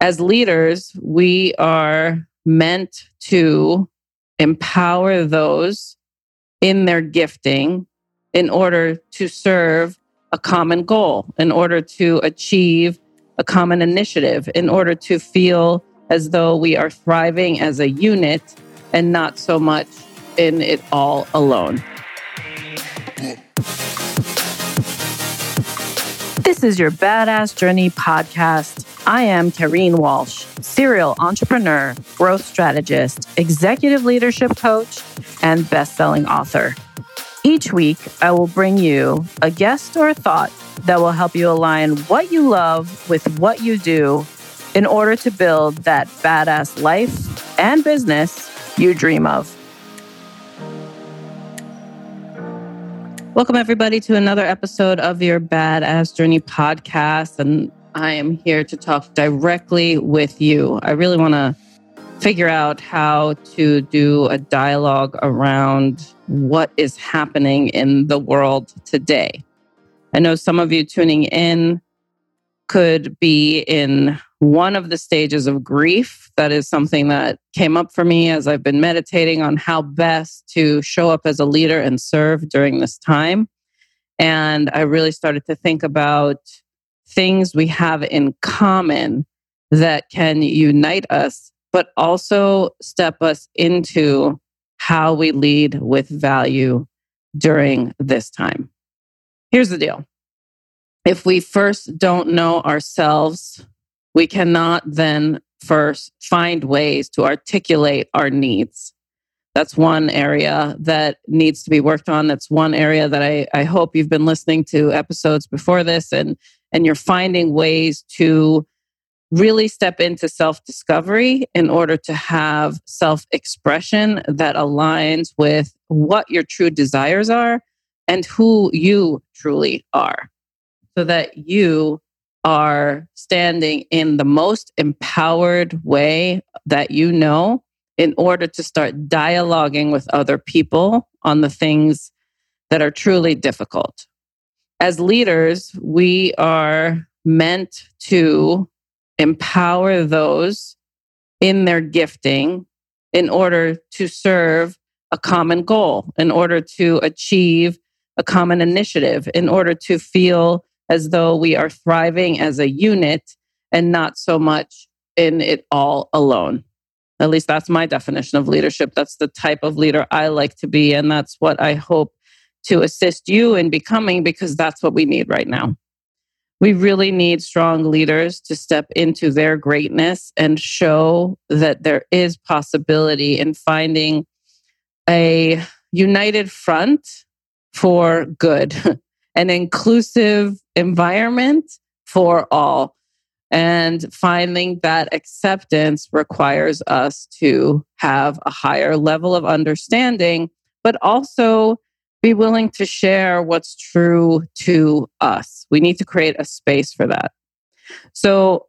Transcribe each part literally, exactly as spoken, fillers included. as leaders, we are meant to empower those in their gifting in order to serve a common goal, in order to achieve a common initiative, in order to feel as though we are thriving as a unit and not so much in it all alone. This is your Badass Journey podcast. I am Karyn Walsh, serial entrepreneur, growth strategist, executive leadership coach, and best-selling author. Each week, I will bring you a guest or a thought that will help you align what you love with what you do in order to build that badass life and business you dream of. Welcome, everybody, to another episode of your Badass Journey podcast. And I am here to talk directly with you. I really want to figure out how to do a dialogue around what is happening in the world today. I know some of you tuning in could be in one of the stages of grief. That is something that came up for me as I've been meditating on how best to show up as a leader and serve during this time. And I really started to think about things we have in common that can unite us, but also step us into how we lead with value during this time. Here's the deal. If we first don't know ourselves, we cannot then first find ways to articulate our needs. That's one area that needs to be worked on. That's one area that I, I hope you've been listening to episodes before this and, and you're finding ways to really step into self-discovery in order to have self-expression that aligns with what your true desires are and who you truly are, so that you are standing in the most empowered way that you know in order to start dialoguing with other people on the things that are truly difficult. As leaders, we are meant to empower those in their gifting in order to serve a common goal, in order to achieve a common initiative, in order to feel as though we are thriving as a unit and not so much in it all alone. At least that's my definition of leadership. That's the type of leader I like to be, and that's what I hope to assist you in becoming, because that's what we need right now. We really need strong leaders to step into their greatness and show that there is possibility in finding a united front for good, an inclusive environment for all. And finding that acceptance requires us to have a higher level of understanding, but also be willing to share what's true to us. We need to create a space for that. So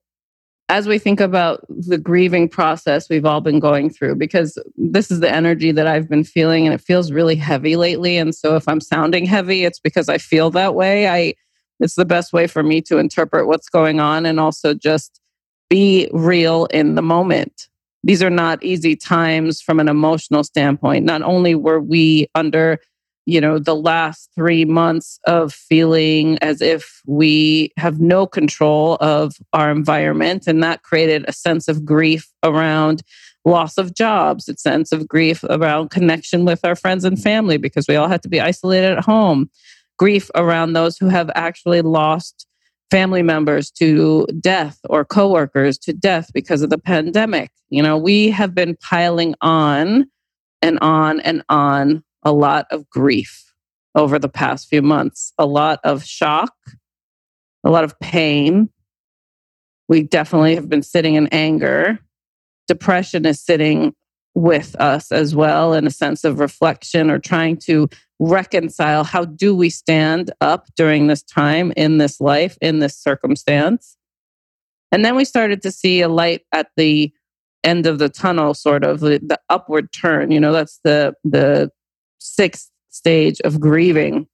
as we think about the grieving process we've all been going through, because this is the energy that I've been feeling and it feels really heavy lately. And so if I'm sounding heavy, it's because I feel that way. I it's the best way for me to interpret what's going on and also just be real in the moment. These are not easy times from an emotional standpoint. Not only were we under you know, the last three months of feeling as if we have no control of our environment. And that created a sense of grief around loss of jobs, a sense of grief around connection with our friends and family, because we all had to be isolated at home. Grief around those who have actually lost family members to death or coworkers to death because of the pandemic. You know, we have been piling on and on and on a lot of grief over the past few months, a lot of shock, a lot of pain. We definitely have been sitting in anger. Depression is sitting with us as well in a sense of reflection or trying to reconcile how do we stand up during this time, in this life, in this circumstance. And then we started to see a light at the end of the tunnel, sort of the, the upward turn. You know, that's the the sixth stage of grieving,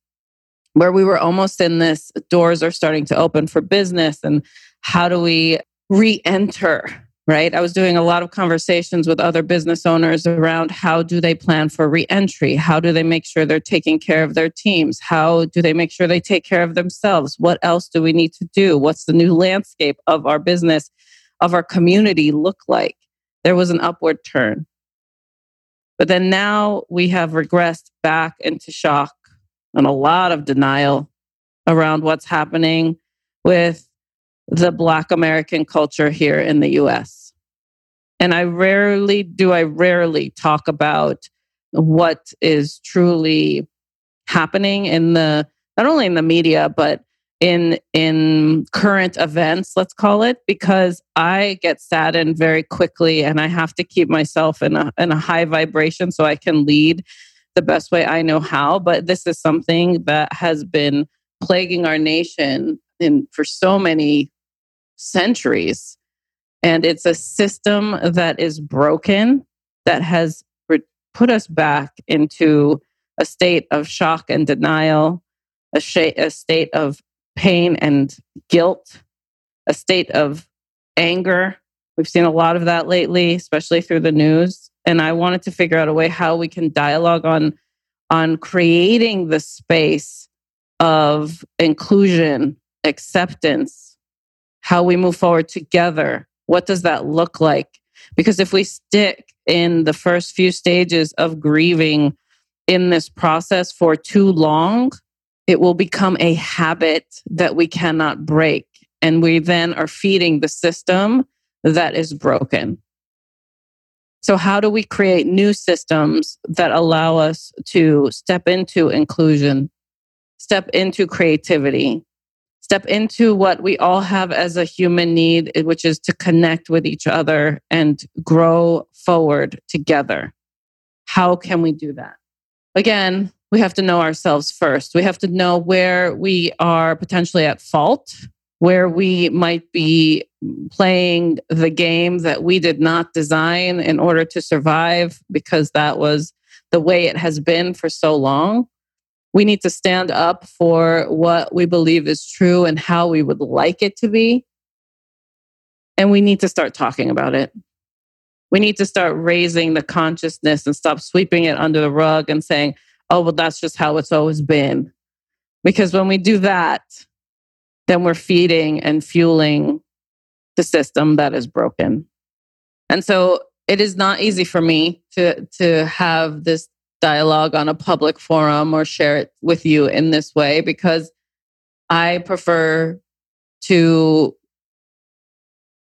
where we were almost in this, doors are starting to open for business and how do we re-enter, right? I was doing a lot of conversations with other business owners around how do they plan for re-entry? How do they make sure they're taking care of their teams? How do they make sure they take care of themselves? What else do we need to do? What's the new landscape of our business, of our community look like? There was an upward turn. But then now we have regressed back into shock and a lot of denial around what's happening with the Black American culture here in the U S. And I rarely do I rarely talk about what is truly happening in the, not only in the media, but in in current events, let's call it, because I get saddened very quickly and I have to keep myself in a in a high vibration so I can lead the best way I know how. But this is something that has been plaguing our nation in for so many centuries. And it's a system that is broken, that has re- put us back into a state of shock and denial, a, sh- a state of pain and guilt, a state of anger. We've seen a lot of that lately, especially through the news. And I wanted to figure out a way how we can dialogue on, on creating the space of inclusion, acceptance, how we move forward together. What does that look like? Because if we stick in the first few stages of grieving in this process for too long, it will become a habit that we cannot break. And we then are feeding the system that is broken. So how do we create new systems that allow us to step into inclusion, step into creativity, step into what we all have as a human need, which is to connect with each other and grow forward together? How can we do that? Again, we have to know ourselves first. We have to know where we are potentially at fault, where we might be playing the game that we did not design in order to survive because that was the way it has been for so long. We need to stand up for what we believe is true and how we would like it to be. And we need to start talking about it. We need to start raising the consciousness and stop sweeping it under the rug and saying, oh, well, that's just how it's always been. Because when we do that, then we're feeding and fueling the system that is broken. And so it is not easy for me to, to have this dialogue on a public forum or share it with you in this way, because I prefer to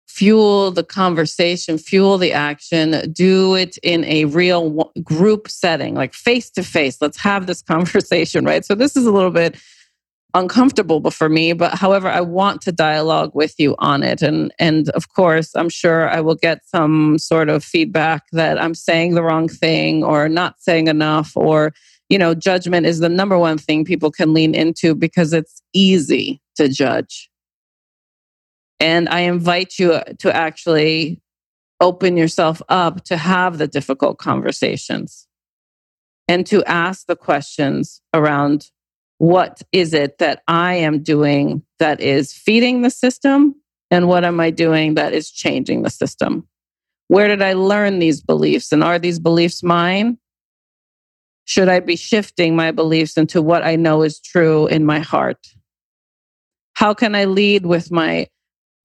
fuel the conversation, fuel the action, do it in a real group setting, like face to face. Let's have this conversation, right? So this is a little bit uncomfortable for me, but however, I want to dialogue with you on it. And, and of course, I'm sure I will get some sort of feedback that I'm saying the wrong thing or not saying enough, or, you know, judgment is the number one thing people can lean into because it's easy to judge. And I invite you to actually open yourself up to have the difficult conversations and to ask the questions around, what is it that I am doing that is feeding the system? And what am I doing that is changing the system? Where did I learn these beliefs? And are these beliefs mine? Should I be shifting my beliefs into what I know is true in my heart? How can I lead with my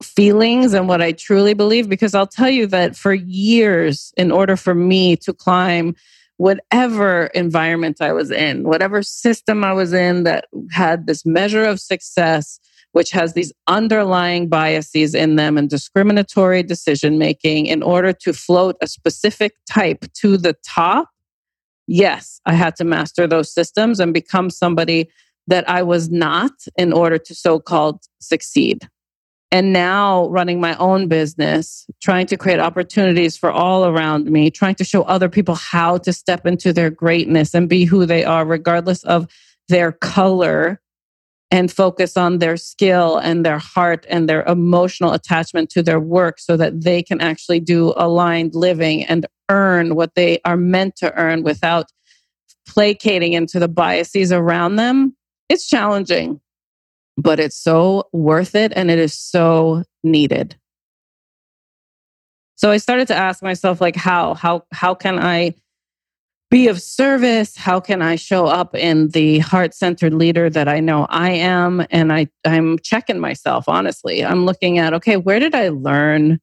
feelings and what I truly believe? Because I'll tell you that for years, in order for me to climb whatever environment I was in, whatever system I was in that had this measure of success, which has these underlying biases in them and discriminatory decision-making, in order to float a specific type to the top, yes, I had to master those systems and become somebody that I was not in order to so-called succeed. And now running my own business, trying to create opportunities for all around me, trying to show other people how to step into their greatness and be who they are, regardless of their color, and focus on their skill and their heart and their emotional attachment to their work so that they can actually do aligned living and earn what they are meant to earn without placating into the biases around them. It's challenging. But it's so worth it and it is so needed. So I started to ask myself, like, how, how, how can I be of service? How can I show up in the heart-centered leader that I know I am? And I, I'm checking myself, honestly. I'm looking at, okay, where did I learn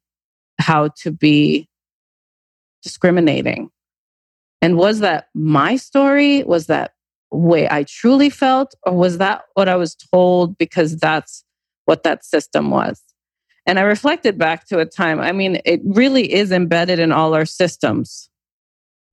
how to be discriminating? And was that my story? Was that way I truly felt? Or was that what I was told because that's what that system was? And I reflected back to a time, I mean, it really is embedded in all our systems.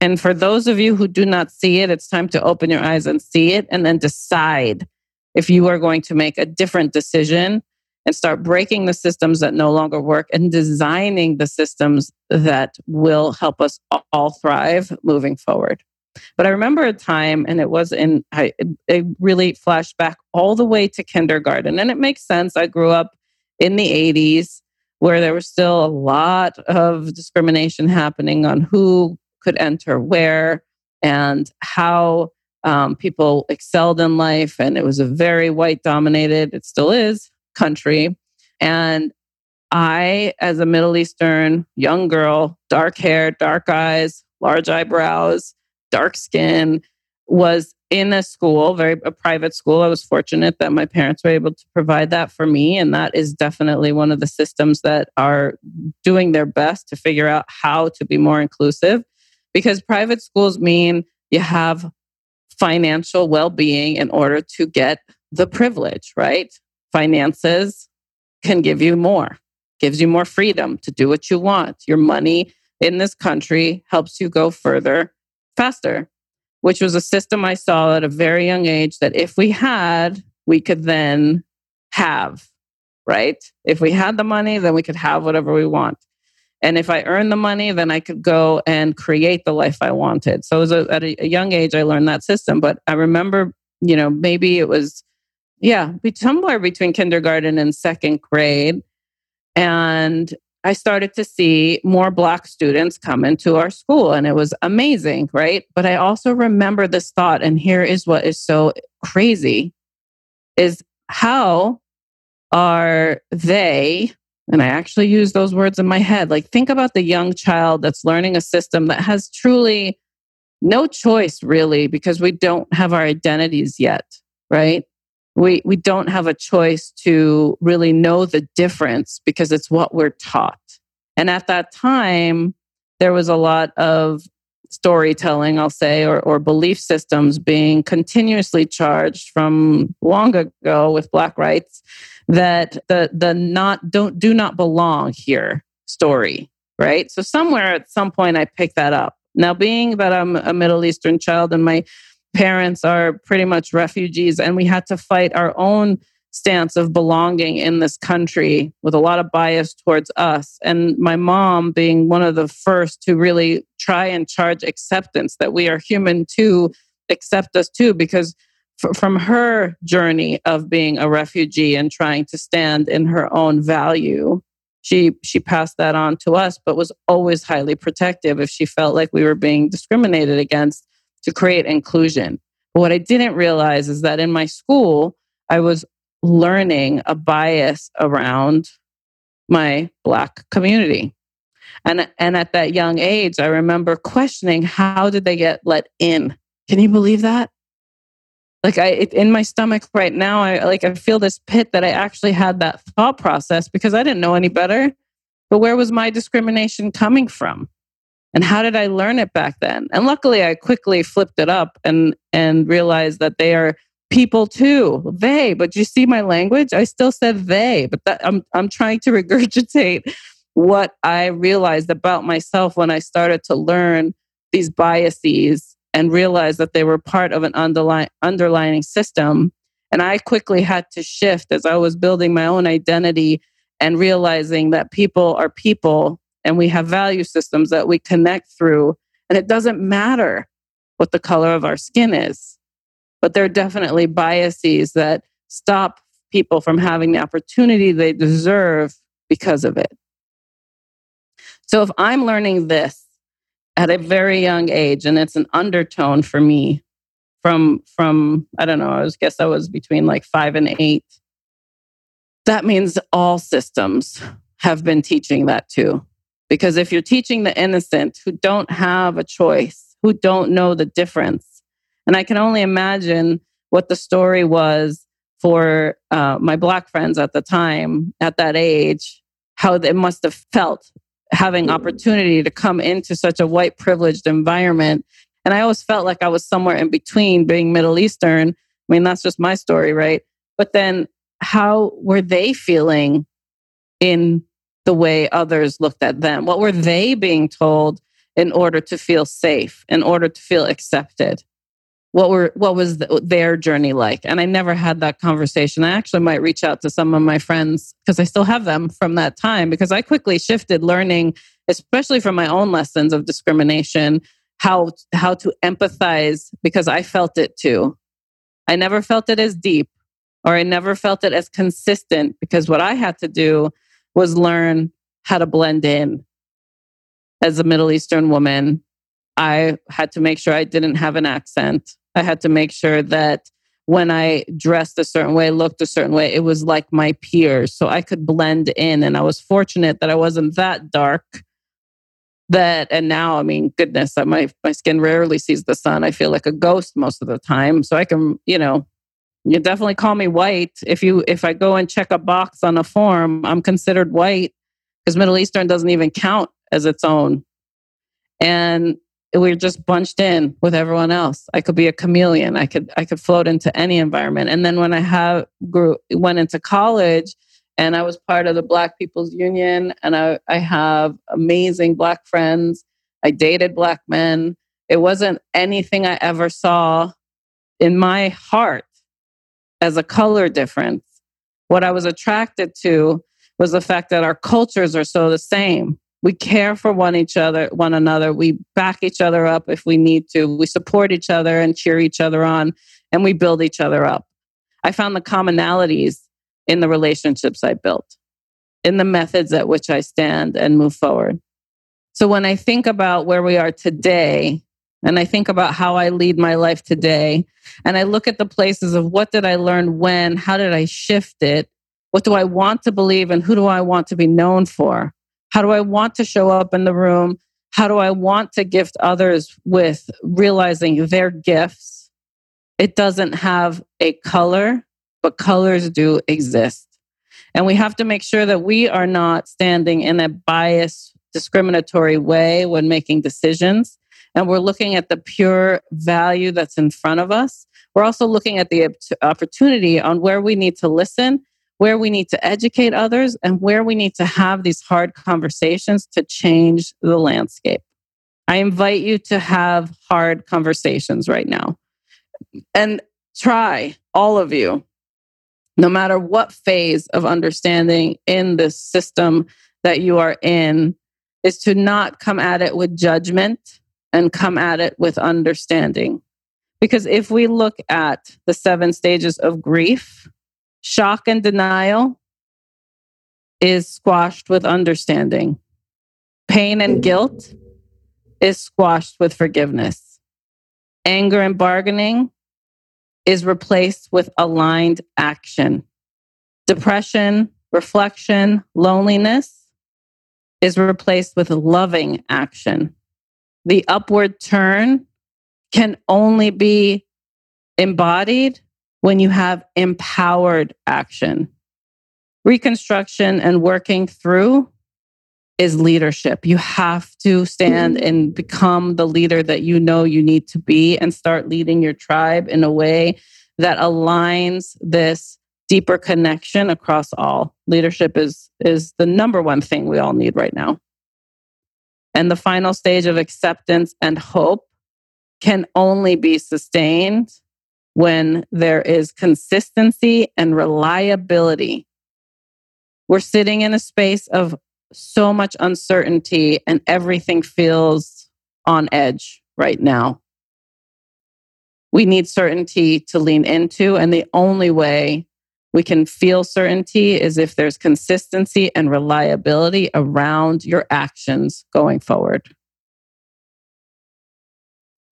And for those of you who do not see it, it's time to open your eyes and see it, and then decide if you are going to make a different decision and start breaking the systems that no longer work and designing the systems that will help us all thrive moving forward. But I remember a time, and it was in, I, it really flashed back all the way to kindergarten. And it makes sense. I grew up in the eighties, where there was still a lot of discrimination happening on who could enter where and how um, people excelled in life. And it was a very white-dominated, it still is, country. And I, as a Middle Eastern young girl, dark hair, dark eyes, large eyebrows, dark skin, was in a school, very a private school. I was fortunate that my parents were able to provide that for me. And that is definitely one of the systems that are doing their best to figure out how to be more inclusive. Because private schools mean you have financial well-being in order to get the privilege, right? Finances can give you more, gives you more freedom to do what you want. Your money in this country helps you go further, faster, which was a system I saw at a very young age that if we had, we could then have, right? If we had the money, then we could have whatever we want. And if I earned the money, then I could go and create the life I wanted. So it was a, at a young age, I learned that system. But I remember, you know, maybe it was, yeah, somewhere between kindergarten and second grade. And I started to see more Black students come into our school, and it was amazing, right? But I also remember this thought, and here is what is so crazy, is how are they, and I actually use those words in my head, like think about the young child that's learning a system that has truly no choice really, because we don't have our identities yet, right? We we don't have a choice to really know the difference because it's what we're taught. And at that time, there was a lot of storytelling, I'll say, or, or belief systems being continuously charged from long ago with Black rights, that the the not don't do not belong here story, right? So somewhere at some point, I picked that up. Now, being that I'm a Middle Eastern child and my parents are pretty much refugees, and we had to fight our own stance of belonging in this country with a lot of bias towards us. And my mom being one of the first to really try and charge acceptance, that we are human too, accept us too, because f- from her journey of being a refugee and trying to stand in her own value, she she passed that on to us, but was always highly protective if she felt like we were being discriminated against, to create inclusion. But what I didn't realize is that in my school, I was learning a bias around my Black community. And, and at that young age, I remember questioning, how did they get let in? Can you believe that? Like I, it, in my stomach right now, I like I feel this pit that I actually had that thought process because I didn't know any better. But where was my discrimination coming from? And how did I learn it back then? And luckily, I quickly flipped it up and, and realized that they are people too. They, but you see my language? I still said they, but that, I'm I'm trying to regurgitate what I realized about myself when I started to learn these biases and realize that they were part of an underlying underlining system. And I quickly had to shift as I was building my own identity and realizing that people are people. And we have value systems that we connect through. And it doesn't matter what the color of our skin is. But there are definitely biases that stop people from having the opportunity they deserve because of it. So if I'm learning this at a very young age, and it's an undertone for me from, from I don't know, I was, guess I was between like five and eight. That means all systems have been teaching that too. Because if you're teaching the innocent who don't have a choice, who don't know the difference, and I can only imagine what the story was for uh, my Black friends at the time, at that age, how it must have felt having opportunity to come into such a white privileged environment. And I always felt like I was somewhere in between being Middle Eastern. I mean, that's just my story, right? But then how were they feeling in the way others looked at them? What were they being told in order to feel safe, in order to feel accepted? What were what was the, their journey like? And I never had that conversation. I actually might reach out to some of my friends because I still have them from that time, because I quickly shifted learning, especially from my own lessons of discrimination, how how to empathize, because I felt it too. I never felt it as deep, or I never felt it as consistent, because what I had to do was learn how to blend in. As a Middle Eastern woman, I had to make sure I didn't have an accent. I had to make sure that when I dressed a certain way, looked a certain way, it was like my peers, so I could blend in. And I was fortunate that I wasn't that dark. That and now, I mean, goodness, my my skin rarely sees the sun. I feel like a ghost most of the time. So I can, you know, you definitely call me white. If you if I go and check a box on a form, I'm considered white, because Middle Eastern doesn't even count as its own. And we're just bunched in with everyone else. I could be a chameleon. I could I could float into any environment. And then when I have grew went into college, and I was part of the Black People's Union, and I, I have amazing Black friends. I dated Black men. It wasn't anything I ever saw in my heart as a color difference. What I was attracted to was the fact that our cultures are so the same. We care for one each other, one another. We back each other up if we need to. We support each other and cheer each other on, and we build each other up. I found the commonalities in the relationships I built, in the methods at which I stand and move forward. So when I think about where we are today, and I think about how I lead my life today, and I look at the places of what did I learn when, how did I shift it, what do I want to believe, and who do I want to be known for? How do I want to show up in the room? How do I want to gift others with realizing their gifts? It doesn't have a color, but colors do exist. And we have to make sure that we are not standing in a biased, discriminatory way when making decisions. And we're looking at the pure value that's in front of us. We're also looking at the opportunity on where we need to listen, where we need to educate others, and where we need to have these hard conversations to change the landscape. I invite you to have hard conversations right now. And try, all of you, no matter what phase of understanding in this system that you are in, is to not come at it with judgment and come at it with understanding. Because if we look at the seven stages of grief, shock and denial is squashed with understanding. Pain and guilt is squashed with forgiveness. Anger and bargaining is replaced with aligned action. Depression, reflection, loneliness is replaced with loving action. The upward turn can only be embodied when you have empowered action. Reconstruction and working through is leadership. You have to stand and become the leader that you know you need to be, and start leading your tribe in a way that aligns this deeper connection across all. Leadership is, is the number one thing we all need right now. And the final stage of acceptance and hope can only be sustained when there is consistency and reliability. We're sitting in a space of so much uncertainty, and everything feels on edge right now. We need certainty to lean into, and the only way we can feel certainty is if there's consistency and reliability around your actions going forward.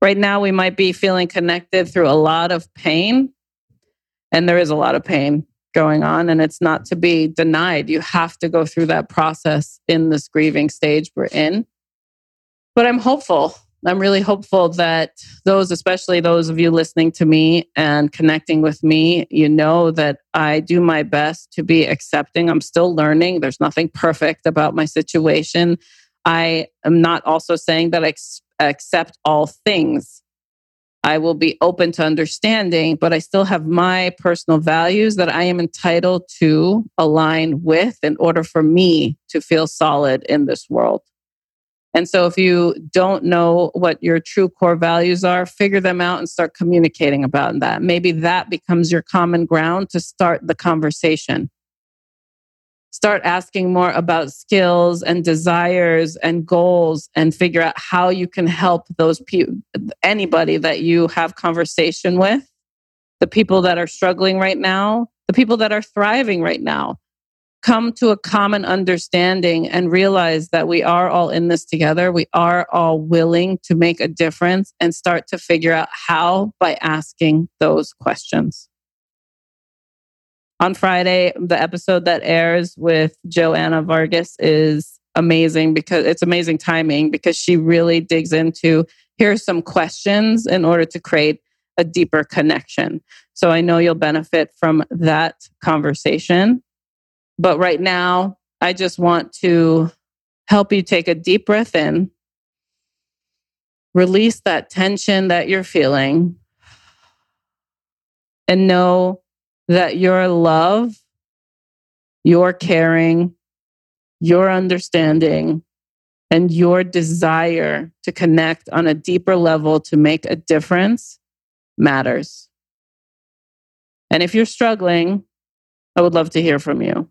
Right now, we might be feeling connected through a lot of pain, and there is a lot of pain. going on, and it's not to be denied. You have to go through that process in this grieving stage we're in. But I'm hopeful. I'm really hopeful that those, especially those of you listening to me and connecting with me, you know that I do my best to be accepting. I'm still learning. There's nothing perfect about my situation. I am not also saying that I ex- accept all things. I will be open to understanding, but I still have my personal values that I am entitled to align with in order for me to feel solid in this world. And so if you don't know what your true core values are, figure them out and start communicating about that. Maybe that becomes your common ground to start the conversation. Start asking more about skills and desires and goals, and figure out how you can help those people, anybody that you have conversation with, the people that are struggling right now, the people that are thriving right now. Come to a common understanding and realize that we are all in this together. We are all willing to make a difference, and start to figure out how by asking those questions. On Friday, the episode that airs with Joanna Vargas is amazing because it's amazing timing, because she really digs into here's some questions in order to create a deeper connection. So I know you'll benefit from that conversation. But right now, I just want to help you take a deep breath in, release that tension that you're feeling, and know that your love, your caring, your understanding, and your desire to connect on a deeper level to make a difference matters. And if you're struggling, I would love to hear from you.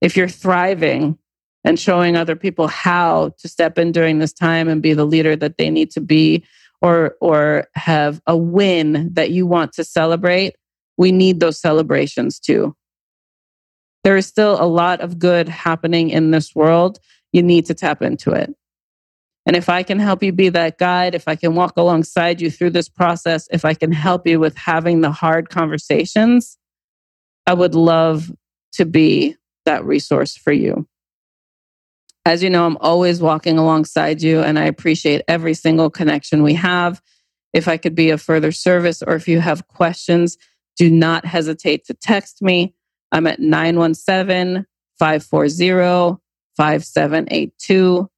If you're thriving and showing other people how to step in during this time and be the leader that they need to be, or, or have a win that you want to celebrate, we need those celebrations too. There is still a lot of good happening in this world. You need to tap into it. And if I can help you be that guide, if I can walk alongside you through this process, if I can help you with having the hard conversations, I would love to be that resource for you. As you know, I'm always walking alongside you, and I appreciate every single connection we have. If I could be of further service, or if you have questions, do not hesitate to text me. I'm at nine one seven, five four zero, five seven eight two.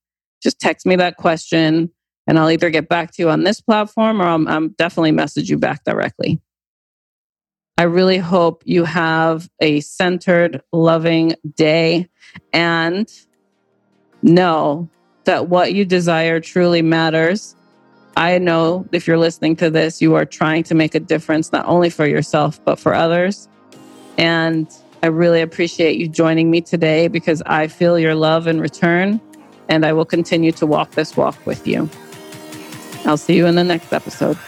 Just text me that question, and I'll either get back to you on this platform, or I'm, I'm definitely message you back directly. I really hope you have a centered, loving day, and know that what you desire truly matters. I know if you're listening to this, you are trying to make a difference, not only for yourself, but for others. And I really appreciate you joining me today, because I feel your love in return, and I will continue to walk this walk with you. I'll see you in the next episode.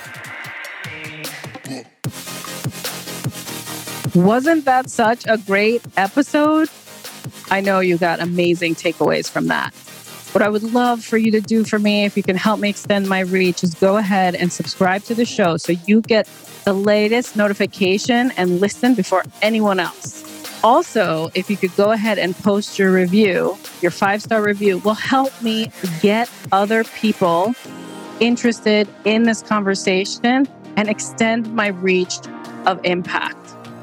Wasn't that such a great episode? I know you got amazing takeaways from that. What I would love for you to do for me, if you can help me extend my reach, is go ahead and subscribe to the show so you get the latest notification and listen before anyone else. Also, if you could go ahead and post your review, your five-star review will help me get other people interested in this conversation and extend my reach of impact.